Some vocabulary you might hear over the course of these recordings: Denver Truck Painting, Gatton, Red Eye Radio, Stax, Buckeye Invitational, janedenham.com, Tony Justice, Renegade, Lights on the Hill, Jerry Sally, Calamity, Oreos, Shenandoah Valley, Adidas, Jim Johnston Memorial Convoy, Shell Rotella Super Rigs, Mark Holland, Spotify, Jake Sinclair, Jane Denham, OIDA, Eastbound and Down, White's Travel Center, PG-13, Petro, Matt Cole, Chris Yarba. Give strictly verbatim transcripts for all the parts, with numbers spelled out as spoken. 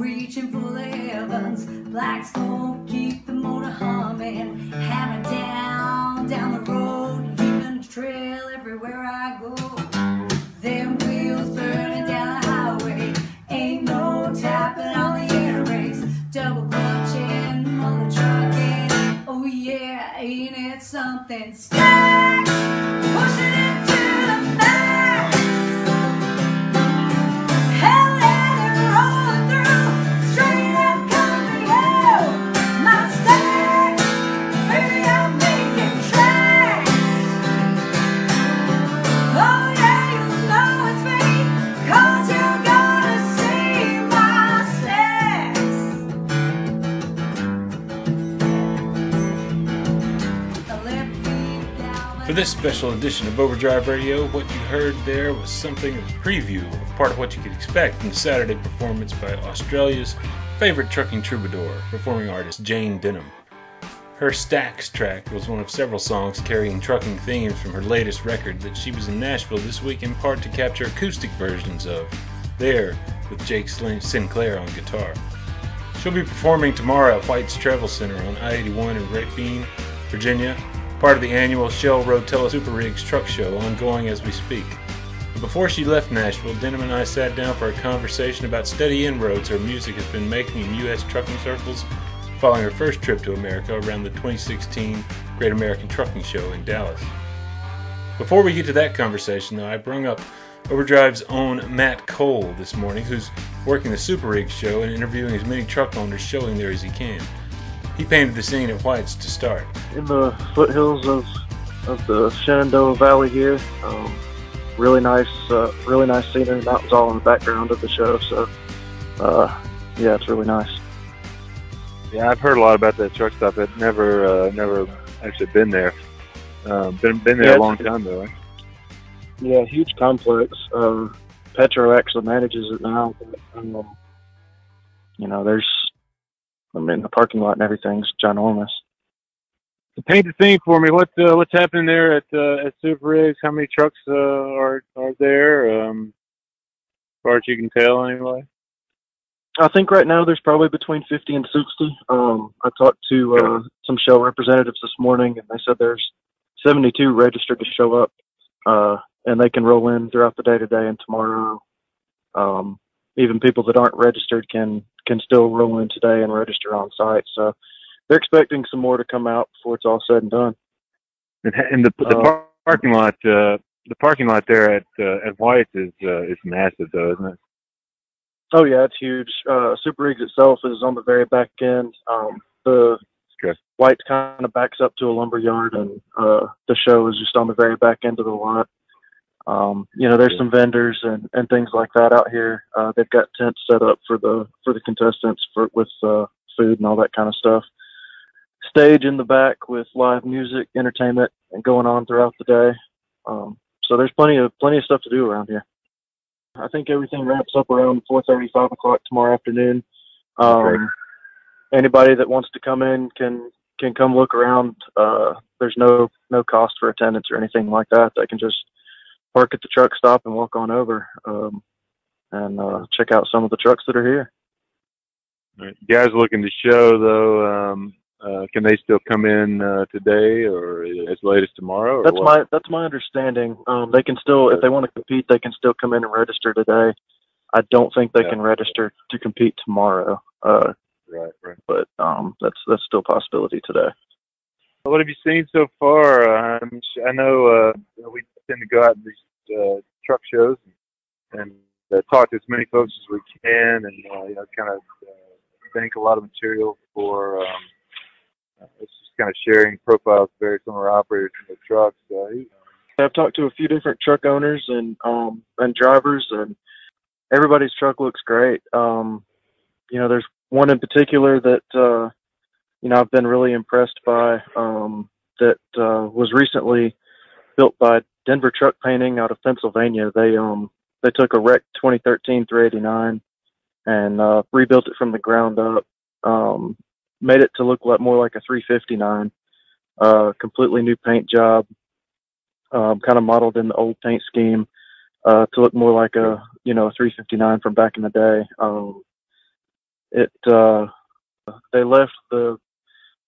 reaching for the heavens. Black smoke, keep the motor humming. Hammer down, down the road, leaving a trail everywhere I go. Them wheels burning down the highway. Ain't no tapping on the air brakes. Double clutching on the truck and oh yeah, ain't it something? Stack, pushing it to the back. For this special edition of Overdrive Radio, what you heard there was something of a preview of part of what you could expect in the Saturday performance by Australia's favorite trucking troubadour, performing artist Jane Denham. Her Stacks track was one of several songs carrying trucking themes from her latest record that she was in Nashville this week in part to capture acoustic versions of, there with Jake Sinclair on guitar. She'll be performing tomorrow at White's Travel Center on I eighty-one in Rapine, Virginia, part of the annual Shell Rotella Super Rigs truck show ongoing as we speak. Before she left Nashville, Denham and I sat down for a conversation about steady inroads her music has been making in U S trucking circles following her first trip to America around the twenty sixteen Great American Trucking Show in Dallas. Before we get to that conversation, though, I brung up Overdrive's own Matt Cole this morning, who's working the Super Rigs show and interviewing as many truck owners showing there as he can. He painted the scene at White's to start. In the foothills of, of the Shenandoah Valley here, um, really nice, uh, really nice scenery. That was all in the background of the show, so uh, yeah, it's really nice. Yeah, I've heard a lot about that truck stop. I've never, uh, never actually been there. Um, been been there yeah, a long time though. Right? Yeah, huge complex. Um, Petro actually manages it now. Um, you know, there's. I mean, the parking lot and everything's ginormous. Paint the scene for me. What uh, what's happening there at uh, at Super Rigs? How many trucks uh, are are there? Um, as far as you can tell, anyway. I think right now there's probably between fifty and sixty. Um, I talked to uh, some Shell representatives this morning, and they said there's seventy-two registered to show up, uh, and they can roll in throughout the day today and tomorrow. Um, even people that aren't registered can. can still roll in today and register on site. So they're expecting some more to come out before it's all said and done. And, and the, the uh, par- parking lot, uh, the parking lot there at uh, at White's is uh, is massive, though, isn't it? Oh yeah, it's huge. Uh, Super Rigs itself is on the very back end. Um, the okay. White's kind of backs up to a lumber yard, and uh, the show is just on the very back end of the lot. Um, you know, there's some vendors and, and things like that out here. Uh, they've got tents set up for the for the contestants for, with uh, food and all that kind of stuff. Stage in the back with live music, entertainment, and going on throughout the day. Um, so there's plenty of plenty of stuff to do around here. I think everything wraps up around four thirty, five o'clock tomorrow afternoon. Um, okay. Anybody that wants to come in can can come look around. Uh, there's no no cost for attendance or anything like that. They can just park at the truck stop and walk on over um, and uh, check out some of the trucks that are here. All right. Guys looking to show, though, um, uh, can they still come in uh, today or as late as tomorrow? Or that's what? my that's my understanding. Um, they can still, if they want to compete, they can still come in and register today. I don't think they yeah. can register to compete tomorrow. Uh, right, right. But um, that's that's still a possibility today. What have you seen so far? Um, I know uh, we tend to go out to these uh, truck shows and, and uh, talk to as many folks as we can, and uh, you know, kind of uh, bank a lot of material for. Um, uh, it's just kind of sharing profiles of various owner operators in the trucks. Uh, I've talked to a few different truck owners and um, and drivers, and everybody's truck looks great. Um, you know, there's one in particular that. Uh, You know, I've been really impressed by um, that uh, was recently built by Denver Truck Painting out of Pennsylvania. They um they took a wrecked twenty thirteen three eighty-nine and uh, rebuilt it from the ground up, um, made it to look like more like a three fifty-nine, uh, completely new paint job, um, kind of modeled in the old paint scheme uh, to look more like a you know a three fifty-nine from back in the day. Um, it uh, they left the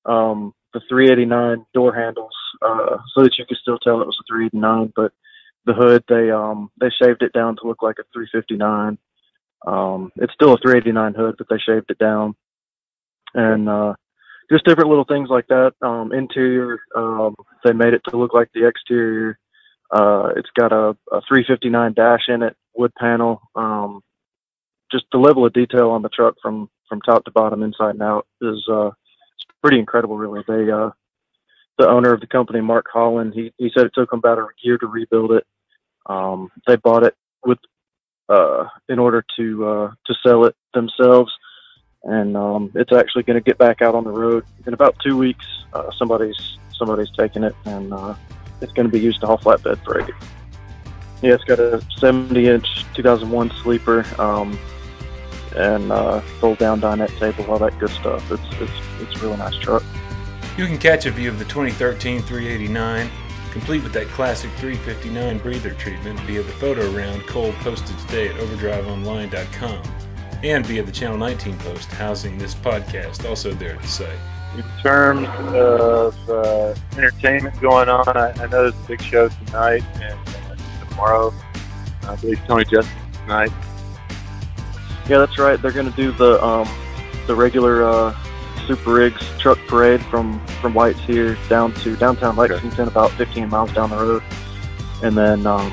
um, the three eighty-nine door handles uh, so that you could still tell it was a three eighty-nine, but the hood, they um they shaved it down to look like a three fifty-nine. Um, it's still a three eighty-nine hood, but they shaved it down, and uh, just different little things like that. Um, interior, um, they made it to look like the exterior. Uh, it's got a, a three fifty-nine dash in it, wood panel. Um, just the level of detail on the truck from, from top to bottom, inside and out, is uh, it's pretty incredible, really. They, uh, the owner of the company, Mark Holland, he, he said it took them about a year to rebuild it. Um, they bought it with uh, in order to uh, to sell it themselves. And um, it's actually going to get back out on the road in about two weeks. Uh, somebody's somebody's taking it, and uh, it's going to be used to haul flatbed freight. Yeah, it's got a seventy-inch two thousand one sleeper, um, and uh, fold-down dinette table, all that good stuff. It's it's it's a really nice truck. You can catch a view of the twenty thirteen three eighty-nine, complete with that classic three fifty-nine breather treatment, via the photo round Cole posted today at overdrive online dot com. And via the Channel nineteen post housing this podcast, also there at the site. In terms of uh, entertainment going on, I, I know there's a big show tonight and uh, tomorrow. I believe Tony Justice tonight. Yeah, that's right. They're going to do the um, the regular uh, Super Rigs truck parade from, from White's here down to downtown Lexington, about fifteen miles down the road. And then um,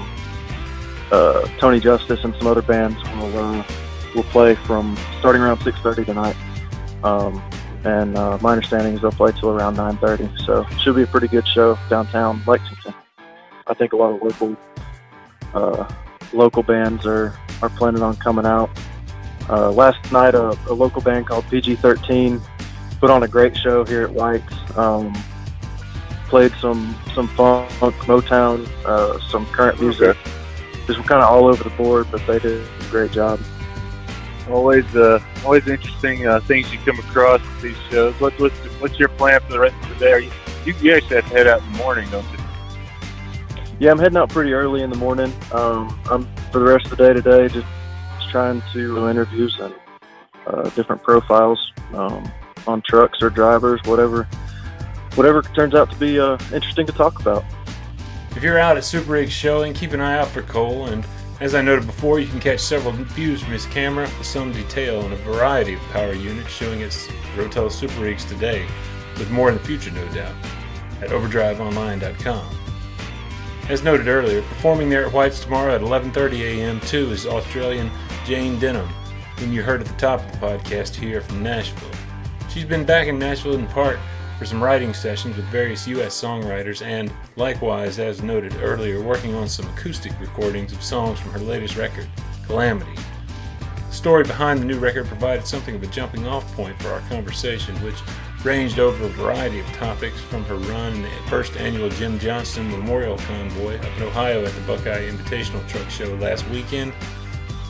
uh, Tony Justice and some other bands will... Uh, We'll play from starting around six thirty tonight, um, and uh, my understanding is they'll play till around nine thirty, so should be a pretty good show downtown Lexington. I think a lot of local uh, local bands are, are planning on coming out. Uh, last night, a, a local band called P G thirteen put on a great show here at White's. Um, played some, some funk, Motown, uh, some current music. Okay. Just kind of all over the board, but they did a great job. Always, uh, always interesting uh, things you come across at these shows. What, what's, what's your plan for the rest of the day? Are you, you, you actually have to head out in the morning, don't you? Yeah, I'm heading out pretty early in the morning. Um, I'm for the rest of the day today, just, just trying to do interviews and uh, different profiles um, on trucks or drivers, whatever, whatever turns out to be uh, interesting to talk about. If you're out at Super Rig Showing, keep an eye out for Cole. And as I noted before, you can catch several views from his camera with some detail on a variety of power units showing its Rotella Super Rigs today, with more in the future, no doubt, at overdrive online dot com. As noted earlier, performing there at White's tomorrow at eleven thirty a m too is Australian Jane Denham, whom you heard at the top of the podcast here from Nashville. She's been back in Nashville in part for some writing sessions with various U S songwriters and, likewise, as noted earlier, working on some acoustic recordings of songs from her latest record, Calamity. The story behind the new record provided something of a jumping-off point for our conversation, which ranged over a variety of topics, from her run in the first annual Jim Johnston Memorial Convoy up in Ohio at the Buckeye Invitational Truck Show last weekend,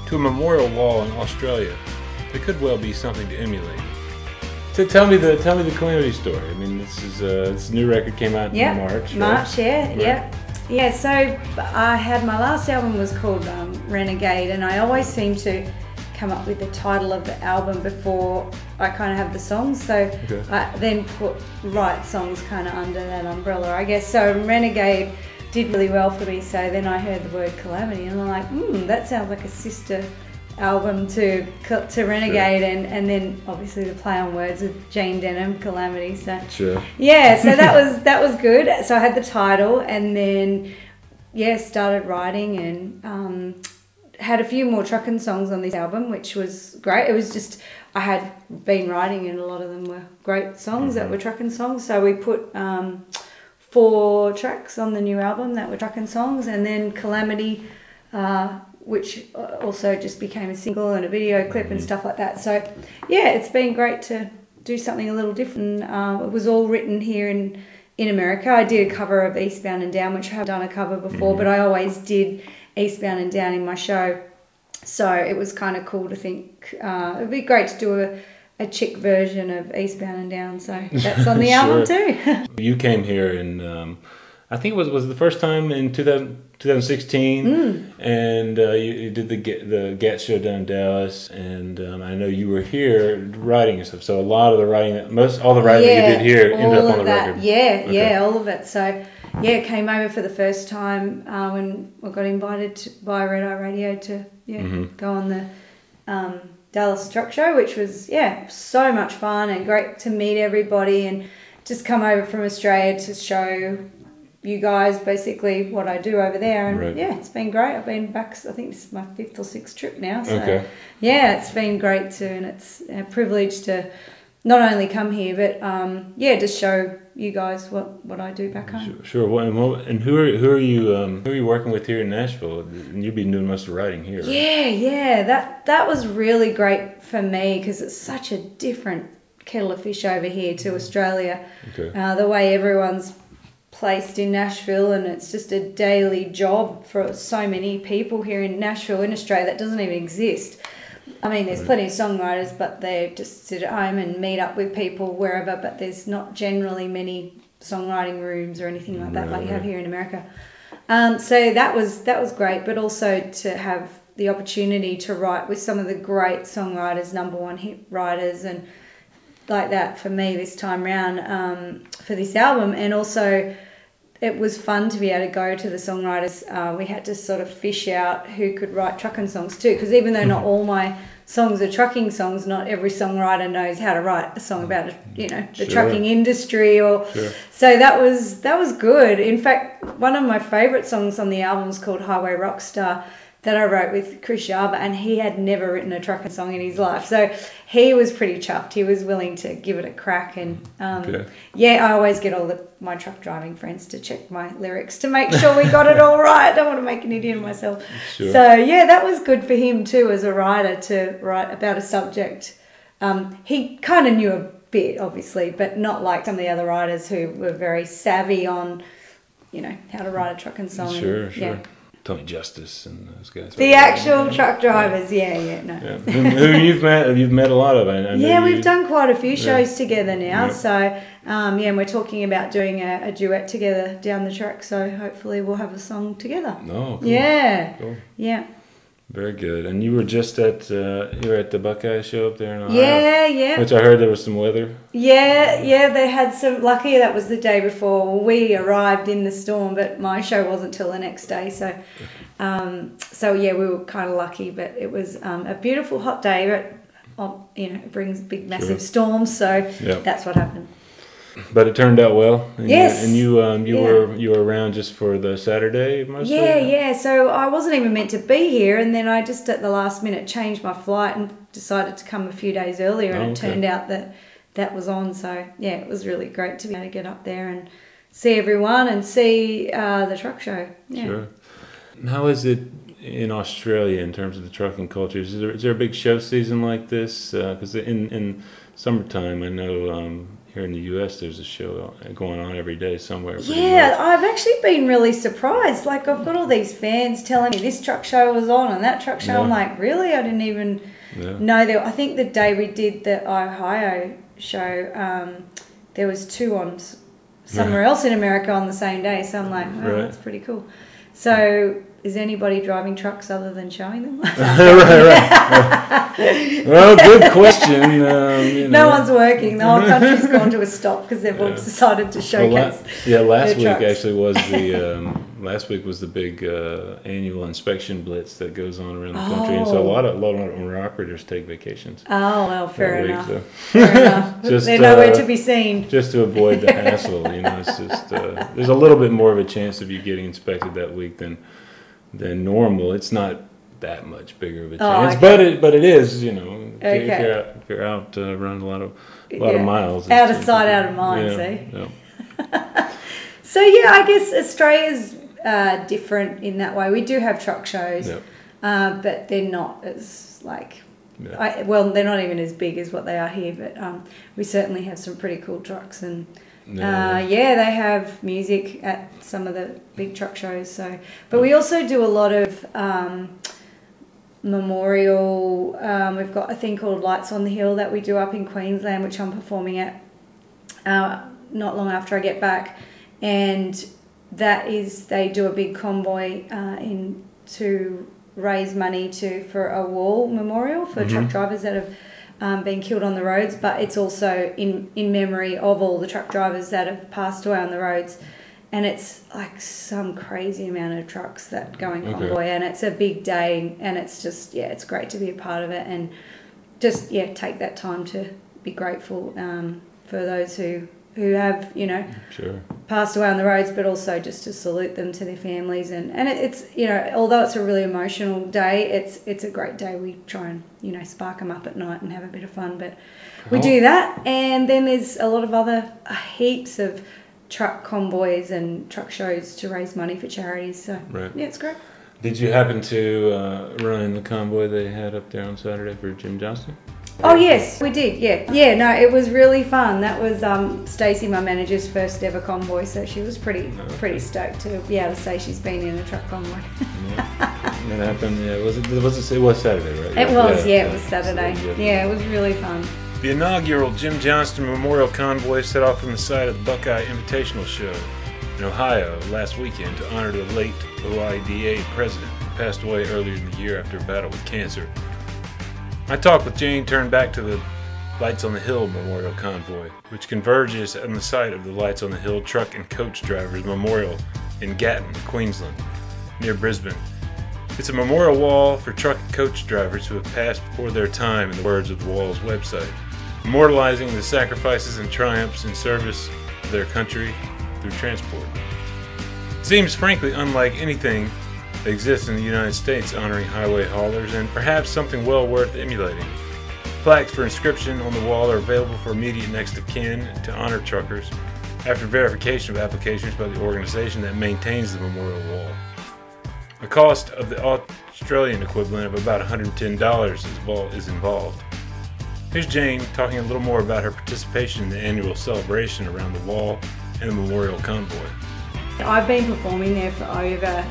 to a memorial wall in Australia that could well be something to emulate. So tell me the tell me the Calamity story. I mean, this is uh, this new record came out in yep. March. Right? March, yeah, right. yeah, yeah. So I had my last album was called um, Renegade, and I always seem to come up with the title of the album before I kind of have the songs. So okay. I then put write songs kind of under that umbrella, I guess. So Renegade did really well for me. So then I heard the word Calamity, and I'm like, hmm, that sounds like a sister album to to Renegade, sure. and, and then obviously the play on words with Jane Denham, Calamity. So sure. yeah, so that was that was good. So I had the title, and then yeah, started writing, and um, had a few more trucking songs on this album, which was great. It was just I had been writing, and a lot of them were great songs mm-hmm. that were trucking songs. So we put um, four tracks on the new album that were trucking songs, and then Calamity. Uh, which also just became a single and a video clip and stuff like that. So, yeah, it's been great to do something a little different. Um, it was all written here in, in America. I did a cover of Eastbound and Down, which I haven't done a cover before, but I always did Eastbound and Down in my show. So it was kind of cool to think uh, it would be great to do a, a chick version of Eastbound and Down. So that's on the sure. album too. You came here in... Um... I think it was was the first time in two thousand sixteen, mm. and uh, you, you did the the G A T show down in Dallas, and um, I know you were here writing and stuff. So a lot of the writing, most all the writing yeah, that you did here ended up on the that. record. Yeah, okay. yeah, all of it. So yeah, came over for the first time uh, when I got invited to, by Red Eye Radio to yeah mm-hmm. go on the um, Dallas Truck Show, which was yeah so much fun and great to meet everybody and just come over from Australia to show you guys basically what I do over there, and right. yeah, it's been great. I've been back, I think this is my fifth or sixth trip now, so okay. yeah, it's been great too, and it's a privilege to not only come here, but um, yeah, just show you guys what, what I do back home. Sure, sure. Well, and, well, and who are who are you um, who are you working with here in Nashville? And you've been doing most of the writing here. Right? Yeah, yeah, that that was really great for me because it's such a different kettle of fish over here to Australia. Okay. Uh, the way everyone's placed in Nashville, and it's just a daily job for so many people here in Nashville, in Australia, that doesn't even exist. I mean, there's plenty of songwriters, but they just sit at home and meet up with people wherever, but there's not generally many songwriting rooms or anything like that no, like you have here in America. Um, so that was that was great, but also to have the opportunity to write with some of the great songwriters, number one hit writers, and like that for me this time round um, for this album. And also it was fun to be able to go to the songwriters. Uh, we had to sort of fish out who could write trucking songs too, because even though not all my songs are trucking songs, not every songwriter knows how to write a song about, you know, the sure. trucking industry. Or sure. So that was that was good. In fact, one of my favourite songs on the album is called Highway Rockstar, that I wrote with Chris Yarba, and he had never written a trucking song in his life. So he was pretty chuffed. He was willing to give it a crack. And um, yeah. yeah, I always get all the, my truck driving friends to check my lyrics to make sure we got it all right. I don't want to make an idiot of myself. Sure. So yeah, that was good for him too as a writer to write about a subject. Um, he kind of knew a bit, obviously, but not like some of the other writers who were very savvy on, you know, how to write a trucking song. Sure, and, sure. Yeah. Tony Justice and those guys. The actual them. truck drivers, yeah, yeah, yeah no. Yeah. Who you've met, you've met a lot of. I know yeah, we've you, done quite a few shows yeah. together now. Yeah. So, um, yeah, and we're talking about doing a, a duet together down the track. So hopefully we'll have a song together. Oh, cool. Yeah. Cool. Yeah. Very good. And you were just at uh, you were at the Buckeye show up there in Ohio. Yeah, yeah. Which I heard there was some weather. Yeah, yeah. They had some. Lucky that was the day before we arrived in the storm, but my show wasn't till the next day. So, um, so yeah, we were kind of lucky, but it was um, a beautiful hot day. But um, you know, it brings big, massive sure. storms. So yep. that's what happened. But it turned out well. And yes. You, and you, um, you yeah. were you were around just for the Saturday mostly. Yeah, yeah. So I wasn't even meant to be here, and then I just at the last minute changed my flight and decided to come a few days earlier, and oh, okay. it turned out that that was on. So yeah, it was really great to be able to get up there and see everyone and see uh, the truck show. Yeah. Sure. How is it in Australia in terms of the trucking culture? Is there is there a big show season like this? Because uh, in in summertime, I know. Um, Here in the U S, there's a show going on every day somewhere. Yeah, much. I've actually been really surprised. Like, I've got all these fans telling me this truck show was on and that truck show. Yeah. I'm like, really? I didn't even yeah. know that. I think the day we did the Ohio show, um, there was two on somewhere right. else in America on the same day. So I'm like, oh, right. that's pretty cool. So... is anybody driving trucks other than showing them? right, right. Well, good question. Um, you know. No one's working. The whole country's gone to a stop because they've yeah. all decided to showcase. Well, la- yeah, last week trucks. actually was the um, last week was the big uh, annual inspection blitz that goes on around the oh. country, and so a lot of a lot of owner operators take vacations. Oh well, fair enough. Week, so. Fair enough. Just, they're nowhere uh, to be seen. Just to avoid the hassle, you know. It's just uh, there's a little bit more of a chance of you getting inspected that week than. than normal. It's not that much bigger of a chance, oh, okay. but it but it is, you know, okay. if you're out, if you're out uh, running a lot of a lot yeah. of miles, out of sight, out of mind. Yeah, see. Yeah. So yeah, I guess Australia's uh, different in that way. We do have truck shows, yep. uh, but they're not as like, yeah. I, well, they're not even as big as what they are here. But um, we certainly have some pretty cool trucks and. No. Uh, yeah, they have music at some of the big truck shows. So, but we also do a lot of um, memorial. Um, we've got a thing called Lights on the Hill that we do up in Queensland, which I'm performing at uh, not long after I get back. And that is, they do a big convoy uh, in to raise money to for a wall memorial for mm-hmm. truck drivers that have um, been killed on the roads, but it's also in, in memory of all the truck drivers that have passed away on the roads. And it's like some crazy amount of trucks that go in convoy, okay. and it's a big day, and it's just, yeah, it's great to be a part of it, and just, yeah, take that time to be grateful um, for those who, who have, you know, sure. passed away on the roads, but also just to salute them to their families. And, and it, it's, you know, although it's a really emotional day, it's it's a great day. We try and, you know, spark them up at night and have a bit of fun, but we oh. do that. And then there's a lot of other uh, heaps of truck convoys and truck shows to raise money for charities. So right. yeah, it's great. Did you happen to uh, run the convoy they had up there on Saturday for Jim Johnston? Oh yes, we did. Yeah, yeah. No, it was really fun. That was um, Stacey, my manager's first ever convoy, so she was pretty, oh, okay. pretty stoked to be able to say she's been in a truck convoy. yeah. That happened. Yeah, was it? Was it? It was Saturday, right? It yeah. was. Yeah, yeah, it was Saturday. Saturday. Yeah, it was really fun. The inaugural Jim Johnston Memorial Convoy set off from the site of the Buckeye Invitational Show in Ohio last weekend to honor the late O I D A president, who passed away earlier in the year after a battle with cancer. My talk with Jane turned back to the Lights on the Hill Memorial Convoy, which converges on the site of the Lights on the Hill Truck and Coach Drivers Memorial in Gatton, Queensland, near Brisbane. It's a memorial wall for truck and coach drivers who have passed before their time, in the words of the wall's website, immortalizing the sacrifices and triumphs in service of their country through transport. It seems frankly unlike anything that exists in the United States honoring highway haulers, and perhaps something well worth emulating. Plaques for inscription on the wall are available for immediate next of kin to honor truckers after verification of applications by the organization that maintains the memorial wall. The cost of the Australian equivalent of about one hundred ten dollars is involved. Here's Jane talking a little more about her participation in the annual celebration around the wall and the memorial convoy. I've been performing there for over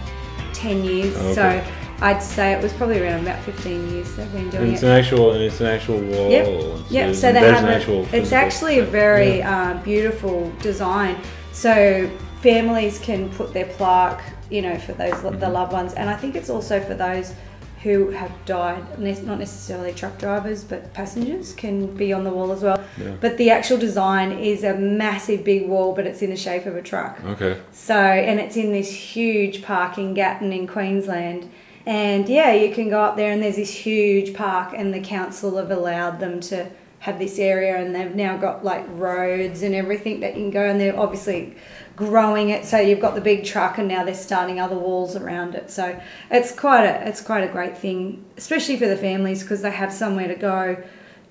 ten years, okay. so I'd say it was probably around about fifteen years they've been doing and it's it. An actual, and it's an actual wall. Yep, so yep. so they have an actual a, it's actually a very yeah. uh, beautiful design. So families can put their plaque, you know, for those mm-hmm. the loved ones, and I think it's also for those who have died, not necessarily truck drivers, but passengers can be on the wall as well. Yeah. But the actual design is a massive big wall, but it's in the shape of a truck. Okay. So, and it's in this huge park in Gatton in Queensland. And yeah, you can go up there and there's this huge park, and the council have allowed them to have this area, and they've now got like roads and everything that you can go, and they're obviously growing it, so you've got the big truck, and now they're starting other walls around it, so it's quite a it's quite a great thing, especially for the families, because they have somewhere to go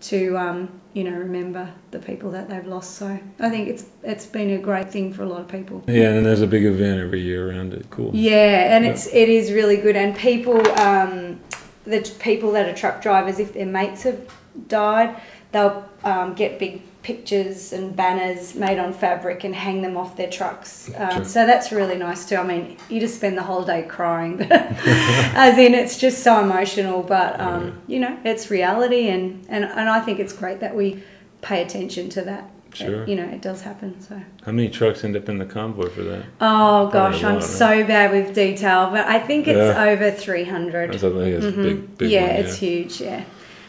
to um you know, remember the people that they've lost. So I think it's it's been a great thing for a lot of people. Yeah, and there's a big event every year around it. Cool. Yeah, and yeah. it's it is really good, and people um the people that are truck drivers, if their mates have died, they'll um, get big pictures and banners made on fabric and hang them off their trucks. Um, sure. So that's really nice too. I mean, you just spend the whole day crying, as in it's just so emotional. But um, yeah. you know, it's reality, and, and, and I think it's great that we pay attention to that. Sure. It, you know, it does happen. So how many trucks end up in the convoy for that? Oh gosh, I'm so bad with detail, but I think it's yeah. over three hundred. I think it's mm-hmm. big, big. Yeah, one, yeah, it's huge. Yeah.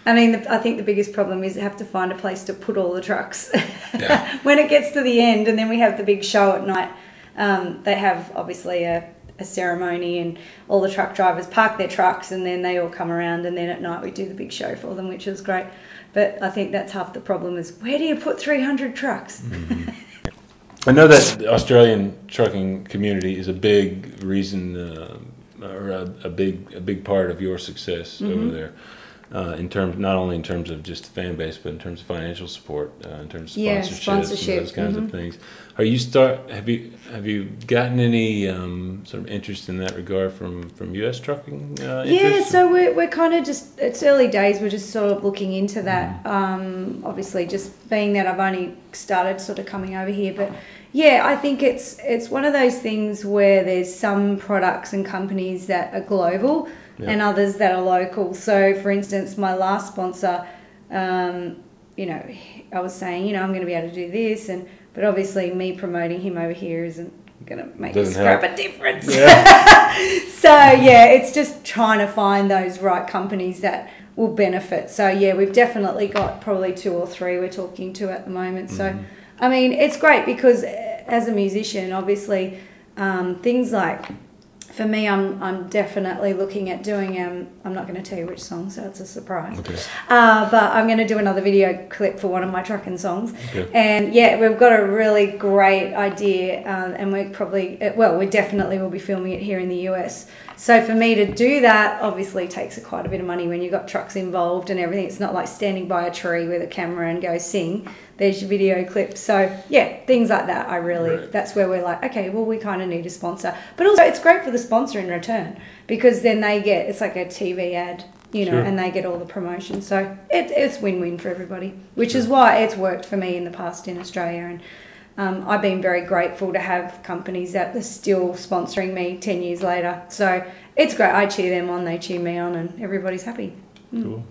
I mean, the, I think the biggest problem is have to find a place to put all the trucks yeah. when it gets to the end, and then we have the big show at night. Um, they have obviously a, a ceremony, and all the truck drivers park their trucks, and then they all come around, and then at night we do the big show for them, which is great. But I think that's half the problem is where do you put three hundred trucks? Mm-hmm. I know that the Australian trucking community is a big reason uh, or a, a big a big part of your success mm-hmm. over there. Uh, in terms, not only in terms of just fan base, but in terms of financial support, uh, in terms of yeah, sponsorships sponsorship. and those kinds mm-hmm. of things. Are you start? Have you have you gotten any um, sort of interest in that regard from, from U S trucking? Uh, yeah, so we're we're kind of just it's early days. We're just sort of looking into that. Mm. Um, obviously, just being that I've only started sort of coming over here, but yeah, I think it's it's one of those things where there's some products and companies that are global. Yep. And others that are local. So, for instance, my last sponsor, um, you know, I was saying, you know, I'm going to be able to do this, and but obviously me promoting him over here isn't gonna make Doesn't a scrap help. of difference. Yeah. So yeah, it's just trying to find those right companies that will benefit. So yeah, we've definitely got probably two or three we're talking to at the moment. So mm. I mean, it's great because as a musician, obviously, um, things like for me, I'm I'm definitely looking at doing. Um, I'm not going to tell you which song, so it's a surprise. Okay. Uh, but I'm going to do another video clip for one of my trucking songs. Okay. And yeah, we've got a really great idea, um, and we probably well, we definitely will be filming it here in the U S. So for me to do that, obviously takes quite a bit of money when you've got trucks involved and everything. It's not like standing by a tree with a camera and go sing. There's your video clip. So yeah, things like that. I really, right. that's where we're like, okay, well, we kind of need a sponsor. But also it's great for the sponsor in return because then they get, it's like a T V ad, you know, sure. and they get all the promotion. So it, it's win-win for everybody, which sure. is why it's worked for me in the past in Australia. And Um, I've been very grateful to have companies that are still sponsoring me ten years later. So it's great. I cheer them on, they cheer me on, and everybody's happy. Mm. Cool.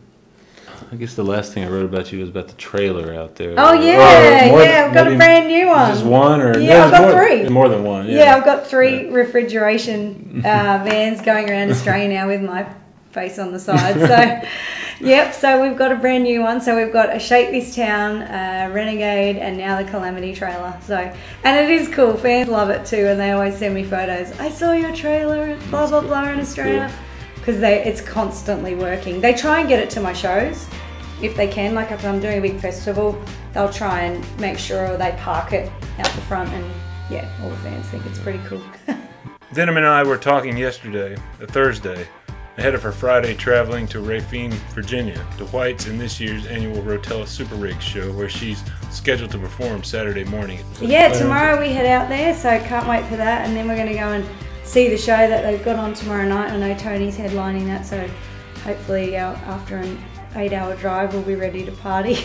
I guess the last thing I wrote about you was about the trailer out there. Oh, yeah. Or, or yeah, I've got a brand new one. Just one? Or, yeah, no, I've got more, three. More than one. Yeah, yeah I've got three yeah. refrigeration uh, vans going around Australia now with my face on the side. So... Yep, so we've got a brand new one. So we've got a Shake This Town, uh, Renegade, and now the Calamity trailer. So, and it is cool. Fans love it too, and they always send me photos. I saw your trailer, blah blah blah, in Australia, because they it's constantly working. They try and get it to my shows, if they can. Like if I'm doing a big festival, they'll try and make sure they park it out the front, and yeah, all the fans think it's pretty cool. Denham and I were talking yesterday, a Thursday. Ahead of her Friday traveling to Rafine, Virginia, to White's in this year's annual Rotella Super Rigs show where she's scheduled to perform Saturday morning. Yeah, tomorrow we head out there, so can't wait for that. And then we're going to go and see the show that they've got on tomorrow night. I know Tony's headlining that, so hopefully after an eight-hour drive we'll be ready to party.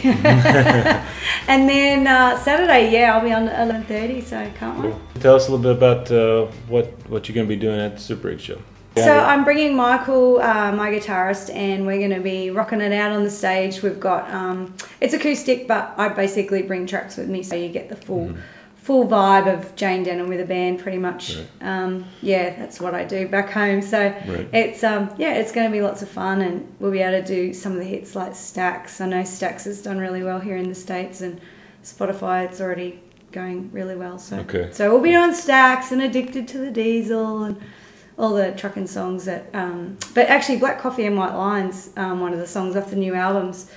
And then uh, Saturday, yeah, I'll be on at eleven thirty, so can't wait. Cool. Tell us a little bit about uh, what, what you're going to be doing at the Super Rigs show. So I'm bringing Michael, uh, my guitarist, and we're going to be rocking it out on the stage. We've got, um, it's acoustic, but I basically bring tracks with me so you get the full mm. full vibe of Jane Denham with a band pretty much. Right. Um, yeah, that's what I do back home. So right. it's, um, yeah, it's going to be lots of fun, and we'll be able to do some of the hits like Stax. I know Stax has done really well here in the States, and Spotify, it's already going really well. So, okay. so we'll be on Stax and Addicted to the Diesel and... all the trucking songs that, um, but actually Black Coffee and White Lines, um, one of the songs off the new albums,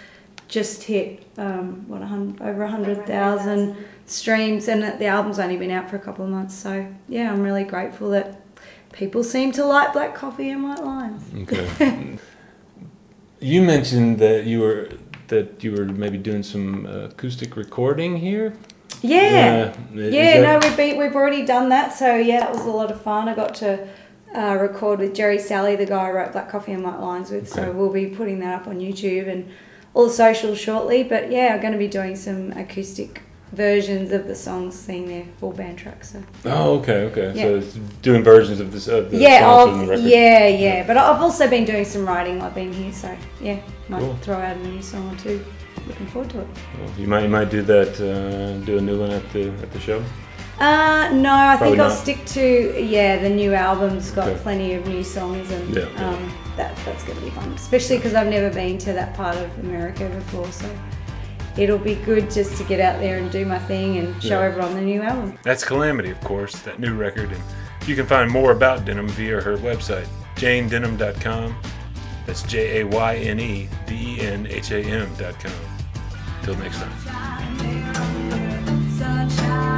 just hit um, what one hundred, over one hundred thousand streams, and the album's only been out for a couple of months. So yeah, I'm really grateful that people seem to like Black Coffee and White Lines. Okay. You mentioned that you were that you were maybe doing some acoustic recording here. Yeah, uh, yeah. That... No, we've been, we've already done that. So yeah, that was a lot of fun. I got to. Uh, record with Jerry Sally, the guy I wrote Black Coffee and White Lines with, okay. so we'll be putting that up on YouTube and all the socials shortly. But yeah, I'm going to be doing some acoustic versions of the songs, seeing their full band tracks. So. Oh, okay, okay. Yeah. So it's doing versions of, this, of the yeah, songs on the record. Yeah, yeah, yeah. But I've also been doing some writing while I've been here, so yeah, might cool. throw out a new song or two. Looking forward to it. Well, you might you might do that, uh, do a new one at the at the show. Uh, no, I Probably think I'll not. stick to, yeah, the new album's got okay. plenty of new songs, and yeah, yeah. Um, that, that's going to be fun, especially because I've never been to that part of America before, so it'll be good just to get out there and do my thing and show yeah. everyone the new album. That's Calamity, of course, that new record, and you can find more about Denham via her website, jane denham dot com. That's J A Y N E D E N H A M dot com. Till next time.